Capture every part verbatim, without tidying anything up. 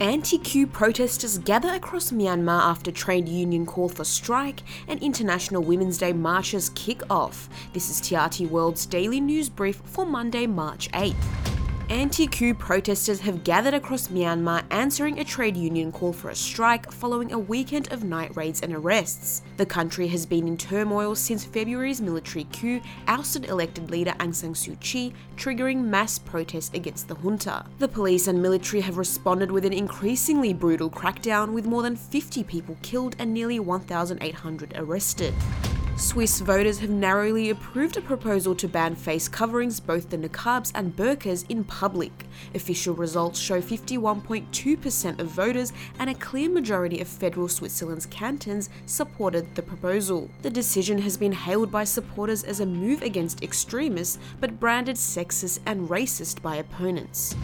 Anti-coup protesters gather across Myanmar after trade union call for strike and International Women's Day marches kick off. This is T R T World's daily news brief for Monday, March eighth. Anti-coup protesters have gathered across Myanmar answering a trade union call for a strike following a weekend of night raids and arrests. The country has been in turmoil since February's military coup ousted elected leader Aung San Suu Kyi, triggering mass protests against the junta. The police and military have responded with an increasingly brutal crackdown, with more than fifty people killed and nearly one thousand eight hundred arrested. Swiss voters have narrowly approved a proposal to ban face coverings, both the niqabs and burqas, in public. Official results show fifty-one point two percent of voters and a clear majority of federal Switzerland's cantons supported the proposal. The decision has been hailed by supporters as a move against extremists, but branded sexist and racist by opponents.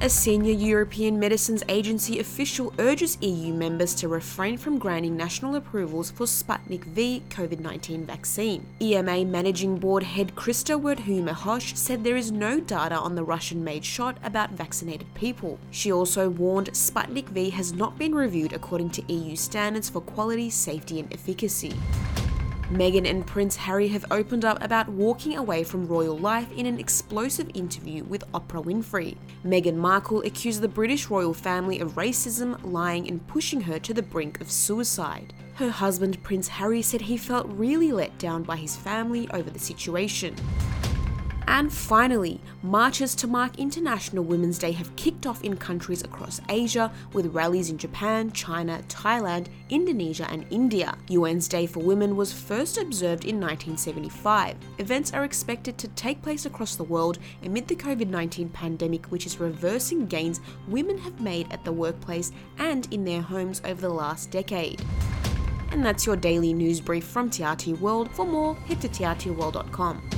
A senior European Medicines Agency official urges E U members to refrain from granting national approvals for Sputnik V COVID nineteen vaccine. E M A Managing Board head Krista Wurthuma Mahosh said there is no data on the Russian-made shot about vaccinated people. She also warned Sputnik V has not been reviewed according to E U standards for quality, safety and efficacy. Meghan and Prince Harry have opened up about walking away from royal life in an explosive interview with Oprah Winfrey. Meghan Markle accused the British royal family of racism, lying, and pushing her to the brink of suicide. Her husband, Prince Harry, said he felt really let down by his family over the situation. And finally, marches to mark International Women's Day have kicked off in countries across Asia, with rallies in Japan, China, Thailand, Indonesia and India. U N's Day for Women was first observed in nineteen seventy-five. Events are expected to take place across the world amid the COVID nineteen pandemic, which is reversing gains women have made at the workplace and in their homes over the last decade. And that's your daily news brief from T R T World. For more, head to T R T world dot com.